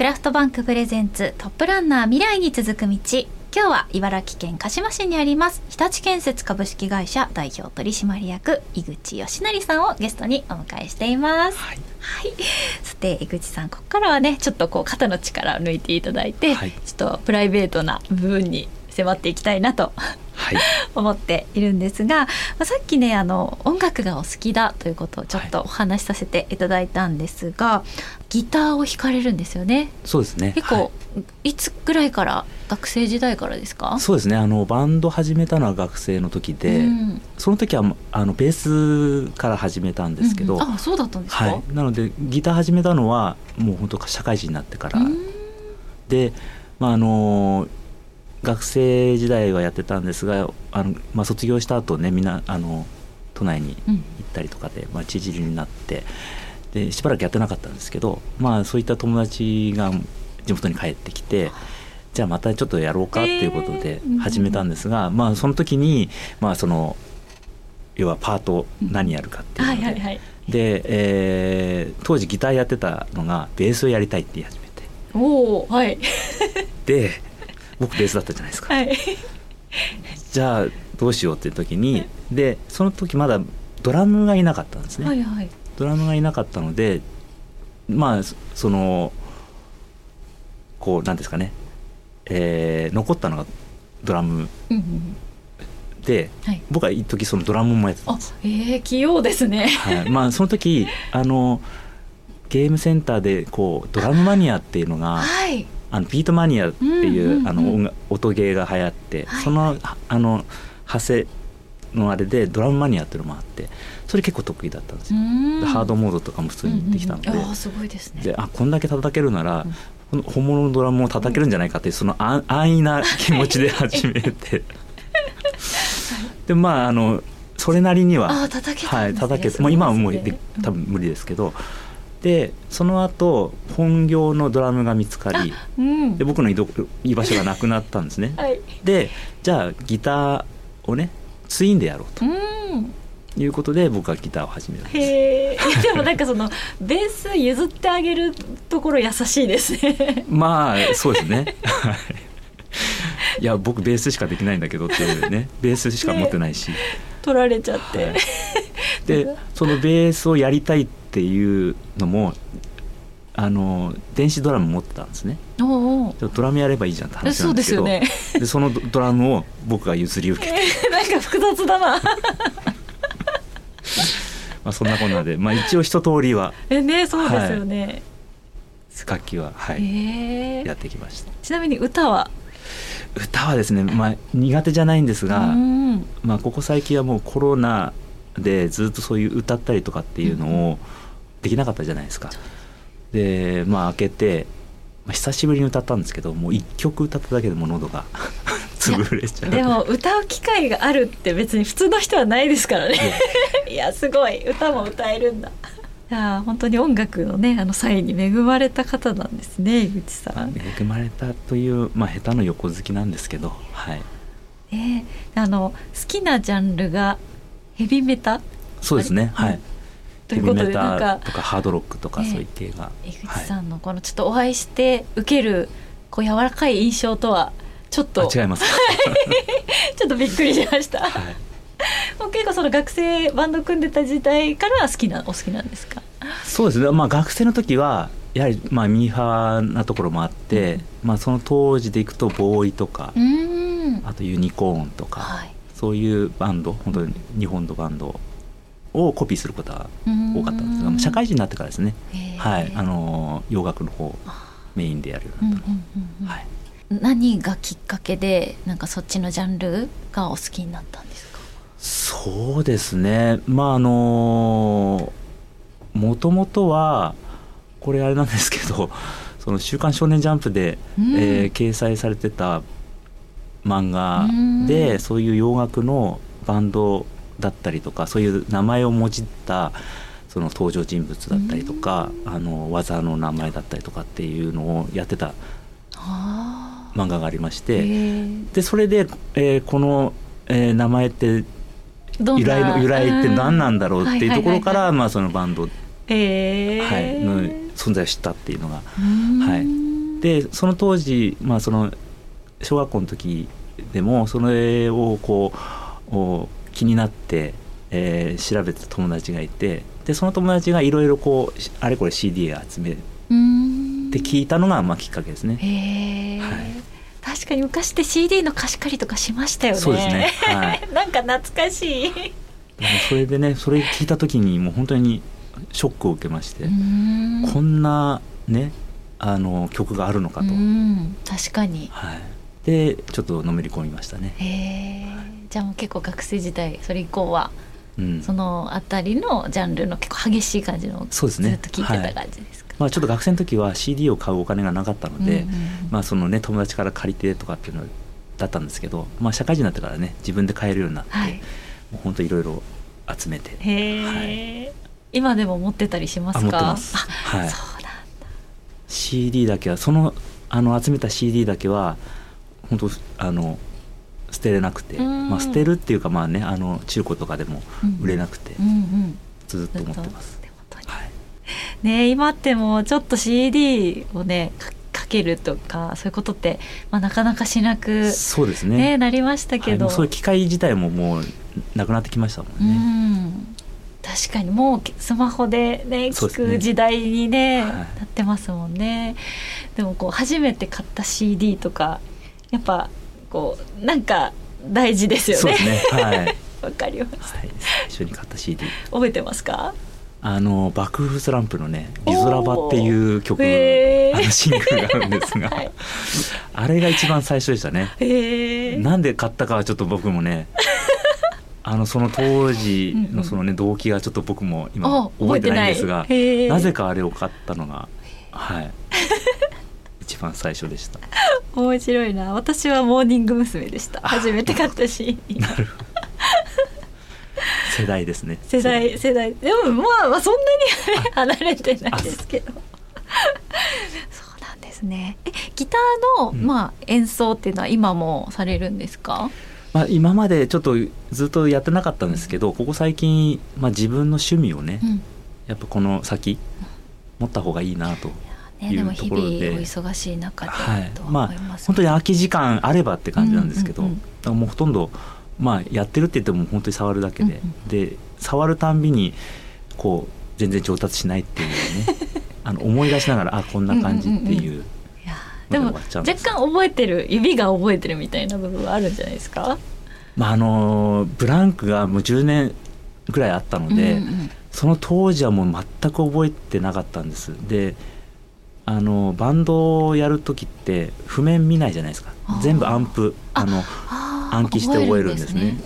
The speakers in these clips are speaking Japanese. クラフトバンクプレゼンツトップランナー未来に続く道。今日は茨城県鹿嶋市にあります日立建設株式会社代表取締役井口義成さんをゲストにお迎えしています。はいはい、さて井口さん、ここからはねちょっとこう肩の力を抜いていただいて、はい、ちょっとプライベートな部分に迫っていきたいなと、はい、思っているんですが、さっきね音楽がお好きだということをちょっとお話しさせていただいたんですが、はい、ギターを弾かれるんですよね。そうですね。結構、はい、いつぐらいから、学生時代からですか？そうですね、バンド始めたのは学生の時で、うん、その時はベースから始めたんですけど、うんうん、あ、そうだったんですか？はい、なのでギター始めたのはもう本当社会人になってから、うん、で、学生時代はやってたんですが、卒業した後ね、みんな都内に行ったりとかで、ちじりになって、でしばらくやってなかったんですけど、そういった友達が地元に帰ってきて、じゃあまたちょっとやろうかっていうことで始めたんですが、その時に、要はパート何やるかっていうので、はいはいはい、で、当時ギターやってたのがベースをやりたいって言い始めて、おー、はいで僕ベースだったじゃないですか、はい、じゃあどうしようっていう時に、でその時まだドラムがいなかったんですね、はいはい、ドラムがいなかったので、そのこうなんですかね、残ったのがドラム、うんうん、で、はい、僕は一時そのドラムもやってたんです。あ、器用ですね、はい、その時ゲームセンターでこうドラムマニアっていうのが、はい、ビートマニアっていう、うんうんうん、音ゲーが流行って、はいはい、その派生のあれでドラムマニアっていうのもあって、それ結構得意だったんですよ。ハードモードとかも普通にできたので、うんうん、あ、すごいですね。で、こんだけ叩けるなら、本物のドラムを叩けるんじゃないかっていう、その安易な気持ちで始めてで、それなりには叩けたんですね。はい、叩け、もう今はもう多分無理ですけど、でその後本業のドラムが見つかり、うん、で僕の居場所がなくなったんですね、はい、でじゃあギターをねツインでやろうと、うんいうことで僕はギターを始めたんです。でもそのベース譲ってあげるところ優しいですねそうですねいや僕ベースしかできないんだけどっていうね、ベースしか持ってないし、取られちゃって、はい、でそのベースをやりたいっていうのも電子ドラム持ってたんですね。おうおう、ドラムやればいいじゃんって話なんですけど、そうですよねでそのドラムを僕が譲り受けて、複雑だなそんなこんなで、一応一通りはね、そうですよね、はい、楽器は、はいやってきました。ちなみに歌はですね、苦手じゃないんですが、うん、ここ最近はもうコロナでずっとそういう歌ったりとかっていうのをできなかったじゃないですか、うん、で開けて、久しぶりに歌ったんですけど、もう1曲歌っただけでも喉が潰れちゃう。でも歌う機会があるって別に普通の人はないですからねいやすごい、歌も歌えるんだ。いや本当に音楽のね才に恵まれた方なんですね、井口さん。恵まれたという、下手の横好きなんですけど、はい、好きなジャンルがヘビメタ。そうですね、はい、うんということで、とかハードロックとかそういう系が、井口さんのこのちょっとお会いして受けるこう柔らかい印象とはちょっと違いますちょっとびっくりしました、はい、もう結構その学生バンド組んでた時代からお好きなんですか？そうですね、学生の時はやはりミーハーなところもあって、うん、その当時でいくとボーイとか、うん、あとユニコーンとか、はい、そういうバンド、本当に日本のバンドをコピーすることが多かったんですが、社会人になってからですね、はい、洋楽の方メインでやるようになったの、うんうんうん、はい、何がきっかけでそっちのジャンルがお好きになったんですか？そうですね、もともとはこれあれなんですけど、その週刊少年ジャンプで、掲載されてた漫画で、そういう洋楽のバンドだったりとか、そういう名前を用いたその登場人物だったりとか、技の名前だったりとかっていうのをやってた漫画がありまして、でそれで、この、名前って由来って何なんだろうっていうところから、そのバンド、はい、の存在を知ったっていうのが、はい、でその当時、まあ、その小学校の時でもそれをこう気になって、調べた友達がいて、でその友達がいろいろこうあれこれ CD を集めて聞いたのがまあきっかけですね。へー、はい、確かに昔って CD の貸し借りとかしましたよね。そうですね、はい、なんか懐かしい。それでね、それ聞いた時にもう本当にショックを受けまして、こんなねあの曲があるのかと。確かに、はい、でちょっとのめり込みましたね。へー、はい、じゃあもう結構学生時代それ以降は、うん、そのあたりのジャンルの結構激しい感じの、そうですね、ずっと聴いてた感じですか。はい、まあ、ちょっと学生の時は CD を買うお金がなかったので、まあそのね、友達から借りてとかっていうのだったんですけど、まあ、社会人になってからね自分で買えるようになって、はい、もう本当いろいろ集めて。へ、はい、今でも持ってたりしますか？持ってます、はい、そうなんだ。 CD だけはあの集めた CD だけは本当あの捨てれなくて、まあ、捨てるっていうか、まあね、あの中古とかでも売れなくて、うんうんうん、ずっと持ってます。はいね、今ってもうちょっと CD をねかけるとかそういうことって、まあ、なかなかしなく、そうですね、ね、なりましたけど、はい、そういう機会自体ももうなくなってきましたもんね。うん、確かにもうスマホで、ね、聞く時代に、ね、はい、なってますもんね。でもこう初めて買った CD とかやっぱこうなんか大事ですよね。そうですね、はい、わかりました、はい、一緒に買った CD 覚えてますか？あの爆風スランプのねリゾラバっていう曲、あのシングルがあるんですが、はい、あれが一番最初でしたね。なんで買ったかはちょっと僕もねあのその当時のそのね動機がちょっと僕も今覚えてないんですが、なぜかあれを買ったのが、はい一番最初でした。面白いな。私はモーニング娘。でした。初めて買ったし。なるほど世代ですね。世代でもまあそんなに離れてないですけどそうなんですね。ギターの、うん、まあ、演奏っていうのは今もされるんですか？まあ、今までちょっとずっとやってなかったんですけど、ここ最近、まあ、自分の趣味をね、うん、やっぱこの先持った方がいいなというところで、でも日々お忙しい中でと思います、ね、はい、まあ、本当に空き時間あればって感じなんですけど、うんうんうん、もうほとんど、まあ、やってるって言っても本当に触るだけで、うんうん、で触るたんびにこう全然上達しないっていうねあの思い出しながらあこんな感じっていう、うんうんうん、でも若干覚えてる、指が覚えてるみたいな部分はあるんじゃないですか？まあブランクがもう10年ぐらいあったので、うんうん、その当時はもう全く覚えてなかったんです。でバンドをやる時って譜面見ないじゃないですか。全部暗記して覚えるんですね。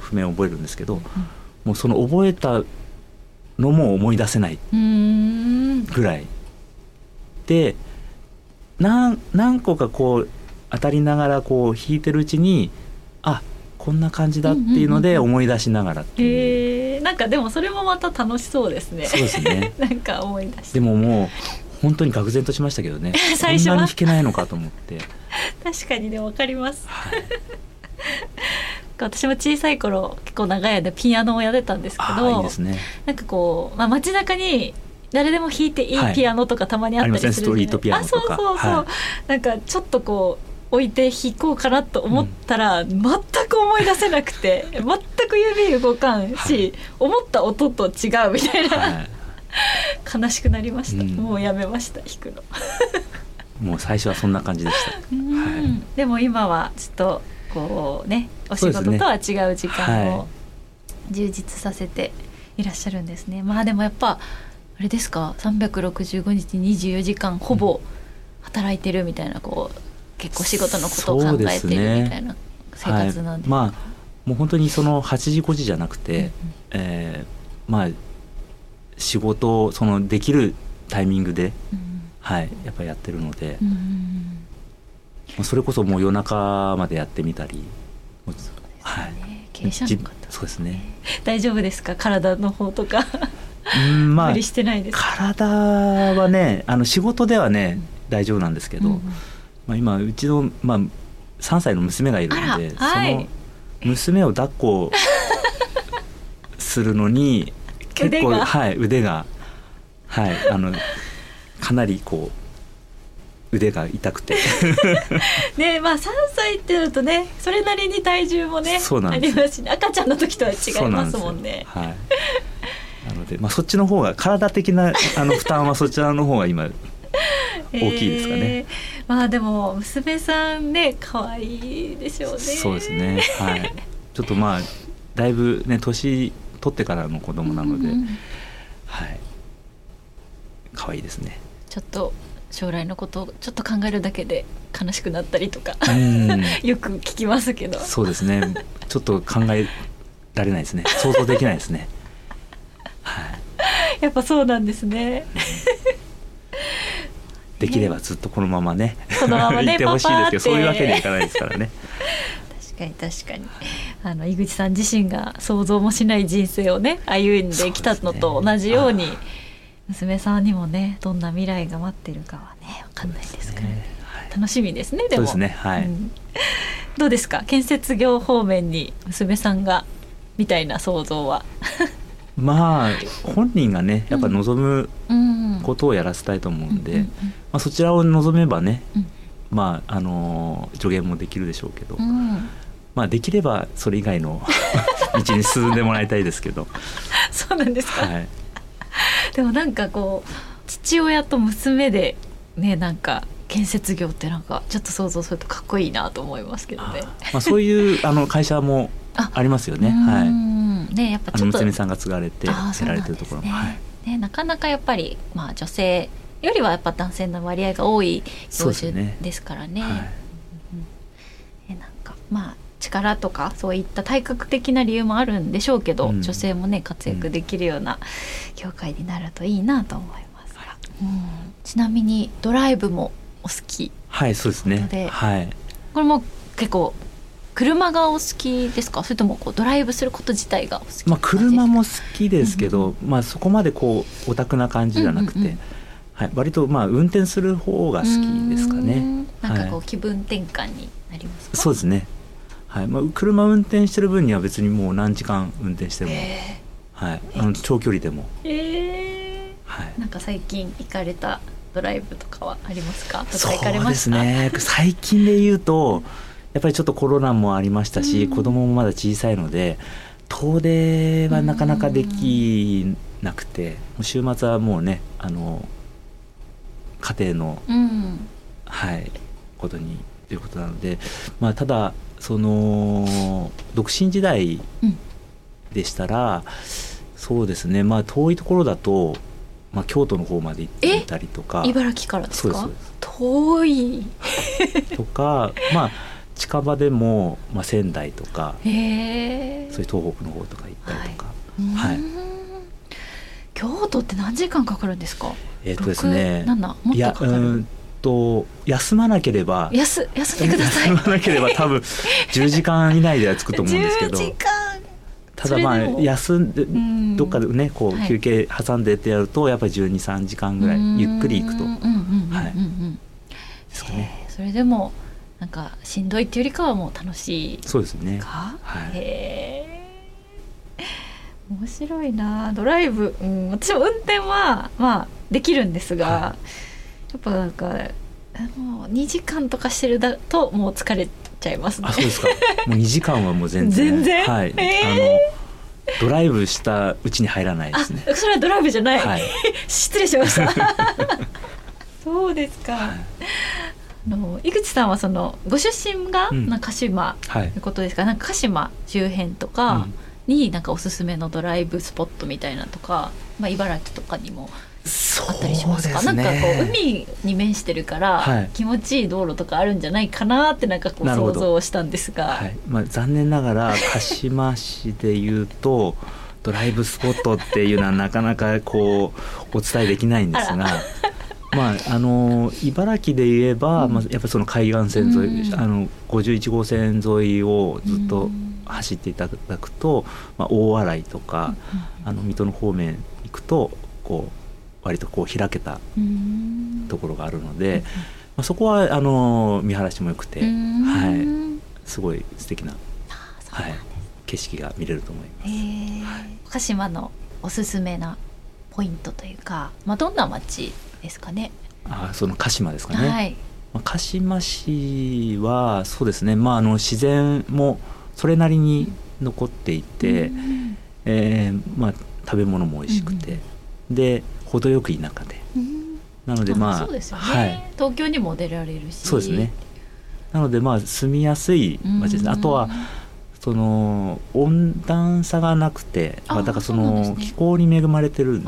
譜面を覚えるんですけど、うん、もうその覚えたのも思い出せないぐらいで、何個かこう当たりながらこう弾いてるうちにあこんな感じだっていうので思い出しながらっていう、なんかでもそれもまた楽しそうですね。そうですねなんか思い出して、でももう本当に愕然としましたけどね最初はこんなに弾けないのかと思って確かにね、分かります、はい、私も小さい頃結構長い間ピアノをやってたんですけど、いいですね、なんかこう、まあ、街中に誰でも弾いていいピアノとかたまにあったりする、はい、ストリートピアノとか、そうそうそう、はい、なんかちょっとこう置いて弾こうかなと思ったら、うん、全く思い出せなくて全く指動かんし、はい、思った音と違うみたいな、はい、悲しくなりました、うん、もうやめました弾くのもう最初はそんな感じでした、うん、はい、でも今はちょっとこうねお仕事とは違う時間を充実させていらっしゃるんですね。まあでもやっぱあれですか、365日24時間ほぼ働いてるみたいな、こう結構仕事のことを考えてるみたいな生活なんですか？そうですね、はい、まあ、もう本当にその8時5時じゃなくて、うんうん、まあ、仕事をそのできるタイミングで、うん、はい、やっぱりやってるので、うん、それこそもう夜中までやってみたり、そうですね、はい、経営者の方、そうですね、大丈夫ですか体の方とかまあ、無理してないです。体はね仕事ではね、うん、大丈夫なんですけど、うん、まあ、今うちの、まあ、3歳の娘がいるので、はい、その娘を抱っこするのに結構腕が、はい、かなりこ腕が痛くてね、まあ、3歳ってなるとね、それなりに体重もねありますし、ね、赤ちゃんの時とは違いますもんね。はい、なので、まあ、そっちの方が体的な負担はそちらの方が今大きいですかね。まあ、でも娘さんね可愛いでしょうね。そうですね、はい、ちょっとまあだいぶね年取ってからの子供なので、うんうん、はい、可愛いですね。ちょっと将来のことをちょっと考えるだけで悲しくなったりとかよく聞きますけど。そうですね、ちょっと考えられないですね、想像できないですね、はい、やっぱそうなんですね、うん、できればずっとこのままねいてほしいですけど、そういうわけにはいかないですからね。確かに確かに、井口さん自身が想像もしない人生をね歩んできたのと同じように、娘さんにもねどんな未来が待ってるかはね分かんないですから、ね、はい、楽しみですね。でもそうですね、はい、うん、どうですか、建設業方面に娘さんがみたいな想像はまあ本人がねやっぱ望むことをやらせたいと思うんで、そちらを望めばね、うん、まあ助言もできるでしょうけど、うん、まあ、できればそれ以外の道に進んでもらいたいですけどそうなんですか、はい、でもなんかこう父親と娘でね、なんか建設業ってなんかちょっと想像するとかっこいいなと思いますけどね。まあ、そういう会社もありますよね。はい、ね、やっぱちょっと娘さんが継がれてやられてるところも、ね、はい、ね、なかなかやっぱり、まあ、女性よりはやっぱ男性の割合が多い業種ですからね。なんかまあ力とかそういった体格的な理由もあるんでしょうけど、うん、女性もね活躍できるような業界になるといいなと思いますが、うん、ちなみにドライブもお好き。はい、そうですね、はい、これも結構車がお好きですか、それともこうドライブすること自体がお好きですか。まあ、車も好きですけど、うんうん、まあ、そこまでこうオタクな感じじゃなくて、うんうんうん、はい、割とまあ運転する方が好きですかね。なんかこう、はい、気分転換になりますか。そうですね、はい、まあ、車運転してる分には別にもう何時間運転しても、はい、長距離でも、はい、なんか最近行かれたドライブとかはありますか。そうですね最近で言うとやっぱりちょっとコロナもありましたし、うん、子供もまだ小さいので遠出はなかなかできなくて、うん、週末はもうね家庭の、うん、はい、ことにということなので、まあ、ただその独身時代でしたら、うん、そうですね、まあ、遠いところだと、まあ、京都の方まで行ってみたりとか。茨城からですか。そうです遠いとか、まあ、近場でも、まあ、仙台とかそういう東北の方とか行ったりとか、はい、はい、京都って何時間かかるんですか。ですね、6、7もっとかかる。休まなければ休んでください。休まなければ多分10時間以内では着くと思うんですけど10時間ただまあ休んでどっかでねこう休憩挟んでってやるとやっぱり12、3時間ぐらいゆっくり行くと、それでもなんかしんどいっていうよりかはもう楽しいか。そうですね、はい、面白いなドライブ、うん、私も運転は、まあ、できるんですが、はい、やっぱなんかもう2時間とかしてるだともう疲れちゃいますね。あ、そうですか。もう2時間はもう全然、はい、ドライブしたうちに入らないですね。あ、それはドライブじゃない、はい、失礼しましたそうですか、はい、井口さんはそのご出身がなんか鹿島ということですか、うん、はい、なんか鹿島周辺とかになんかおすすめのドライブスポットみたいなとか、まあ、茨城とかにもあったりしますか。そうですね、なんかこう海に面してるから、はい、気持ちいい道路とかあるんじゃないかなってなんかこう想像したんですが、はい、まあ、残念ながら鹿島市でいうとドライブスポットっていうのはなかなかこうお伝えできないんですがまあ、茨城で言えば、うん、まあ、やっぱりその海岸線沿い、うん、51号線沿いをずっと走っていただくと、まあ、大洗とか、うん、水戸の方面行くとこう割とこう開けたところがあるので、まあ、そこは見晴らしも良くて、はい、すごい素敵な、はい、景色が見れると思います。はい、鹿島のおすすめなポイントというか、まあ、どんな街ですかね。その鹿島ですかね、はい、まあ、鹿島市はそうですね、まあ、自然もそれなりに残っていて、うん、まあ、食べ物も美味しくて、うん、で程よく田舎で、うん、なのでまあそうですよね、はい、東京にも出られるし、そうですね、なのでまあ住みやすい町ですね、うんうん、あとはその温暖差がなくて、まあ、だからその気候に恵まれてるん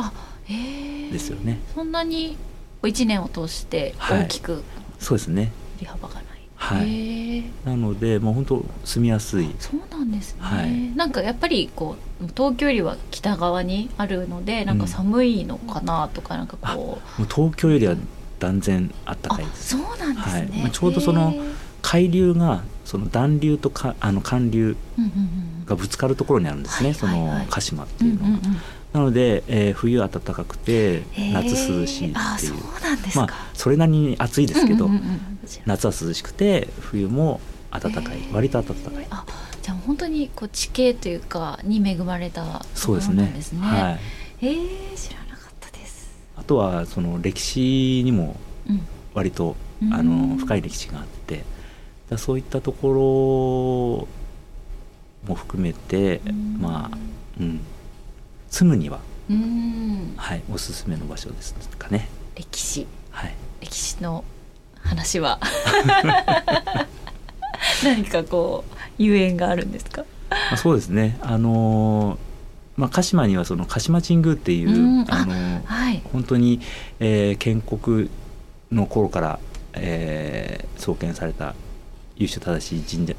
ですよね。そんなに1年を通して大きく、はい、そうですね、振り幅がない、はい、なのでもう本当住みやすい。そうなんですね、はい、なんかやっぱりこう東京よりは北側にあるのでなんか寒いのかなとか、なんかこう、うん、東京よりは断然暖かいです。そうなんですね、はい、まあ、ちょうどその海流がその暖流とか寒流がぶつかるところにあるんですね、その鹿島っていうのが、うんうんうん、なので、冬暖かくて夏涼しいっていう、そうなんですか、まあ、それなりに暑いですけど、うんうんうん、夏は涼しくて冬も暖かい、割と暖かい、あ、じゃあ本当にこう地形というかに恵まれたところなんですね。そうですね、はい、知らなかったです。あとはその歴史にも割と、うん、深い歴史があって、だそういったところも含めて、うん、まあ、うん、住むには、うん、はい、おすすめの場所ですかね。歴史、はい、歴史の話は何かこうゆえんがあるんですか。まあ、そうですね、まあ、鹿島にはその鹿島神宮っていう、うん、はい、本当に、建国の頃から、創建された由緒正しい 神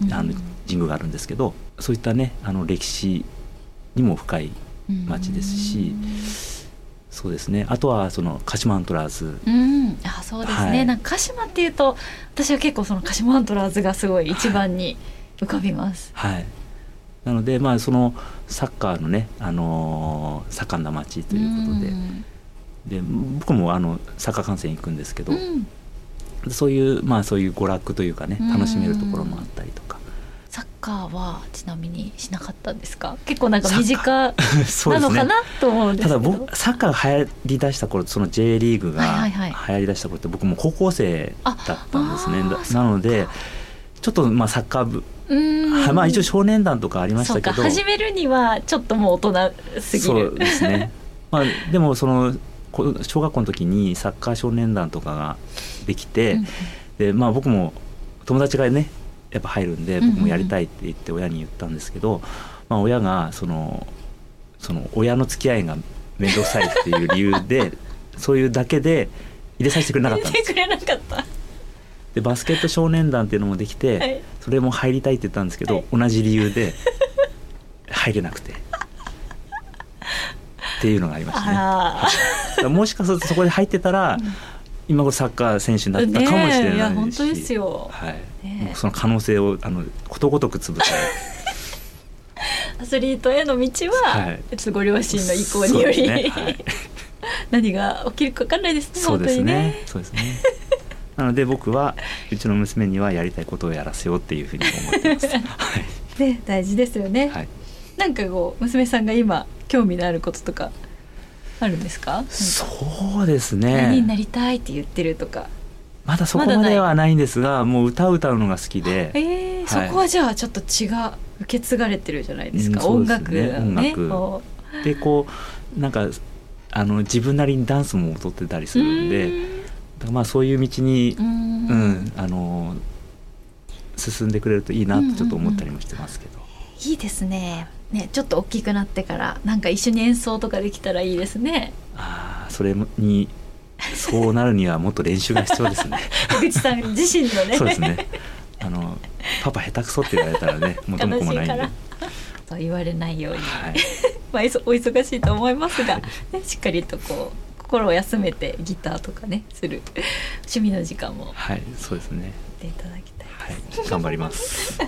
宮があるんですけど、うん、そういったね、歴史にも深い町ですし、そうですね、あとはその鹿島アントラーズ、うん、あ、そうですね、はい、なんか鹿島っていうと私は結構その鹿島アントラーズがすごい一番に浮かびます、はいはい、なので、まあ、そのサッカーのね、盛んな町ということで、うん、で僕もサッカー観戦行くんですけど、うん、そういう、まあ、そういう娯楽というかね、楽しめるところもあったりとか、うん、サッカーはちなみにしなかったんですか。結構なんか身近なのかなと思うんですけど、ね、ただ僕サッカーが流行りだした頃、その J リーグが流行りだした頃って僕も高校生だったんですね、なのでちょっとまあサッカー部、はい、まあ、一応少年団とかありましたけど、そうか、始めるにはちょっともう大人すぎる。そうですね、まあ、でもその小学校の時にサッカー少年団とかができて、うん、でまあ、僕も友達がねやっぱ入るんで、僕もやりたいって言って親に言ったんですけど、うんうんうん、まあ、親がその親の付き合いが面倒くさいっていう理由でそういうだけで入れさせてくれなかったんです。入れてくれなかった。でバスケット少年団っていうのもできて、はい、それも入りたいって言ったんですけど、はい、同じ理由で入れなくてっていうのがありましたね、はい、もしかするとそこで入ってたら、うん、今頃サッカー選手になったかもしれないし、いや本当ですよ、はい、ね、もうその可能性をことごとく潰されアスリートへの道はご両親の意向により、はい、ね、はい、何が起きるか分かんないですね。そうですね、本当にね。なので僕はうちの娘にはやりたいことをやらせようっていうふうに思ってます、はい、で大事ですよね、はい、なんかこう娘さんが今興味のあることとかあるんですか。そうですね、何になりたいって言ってるとかまだそこまではないんですが、もう歌うのが好きで、はい、そこはじゃあちょっと血が受け継がれてるじゃないですか、うん、そうですね、音楽のね、でこうなんか自分なりにダンスも踊ってたりするんで、だ、まあ、そういう道に、うん、進んでくれるといいなとちょっと思ったりもしてますけど、うんうんうん、いいですね。ね、ちょっと大きくなってからなんか一緒に演奏とかできたらいいですね。あ、それにそうなるにはもっと練習が必要ですね。樋口さん自身のねそうですね、パパ下手くそって言われたらね元も子もないんで、悲しいからそう言われないように、はいまあ、お忙しいと思いますが、ね、しっかりとこう心を休めてギターとかねする趣味の時間も、はい、そうですね、やっていただきたいです、はい、頑張ります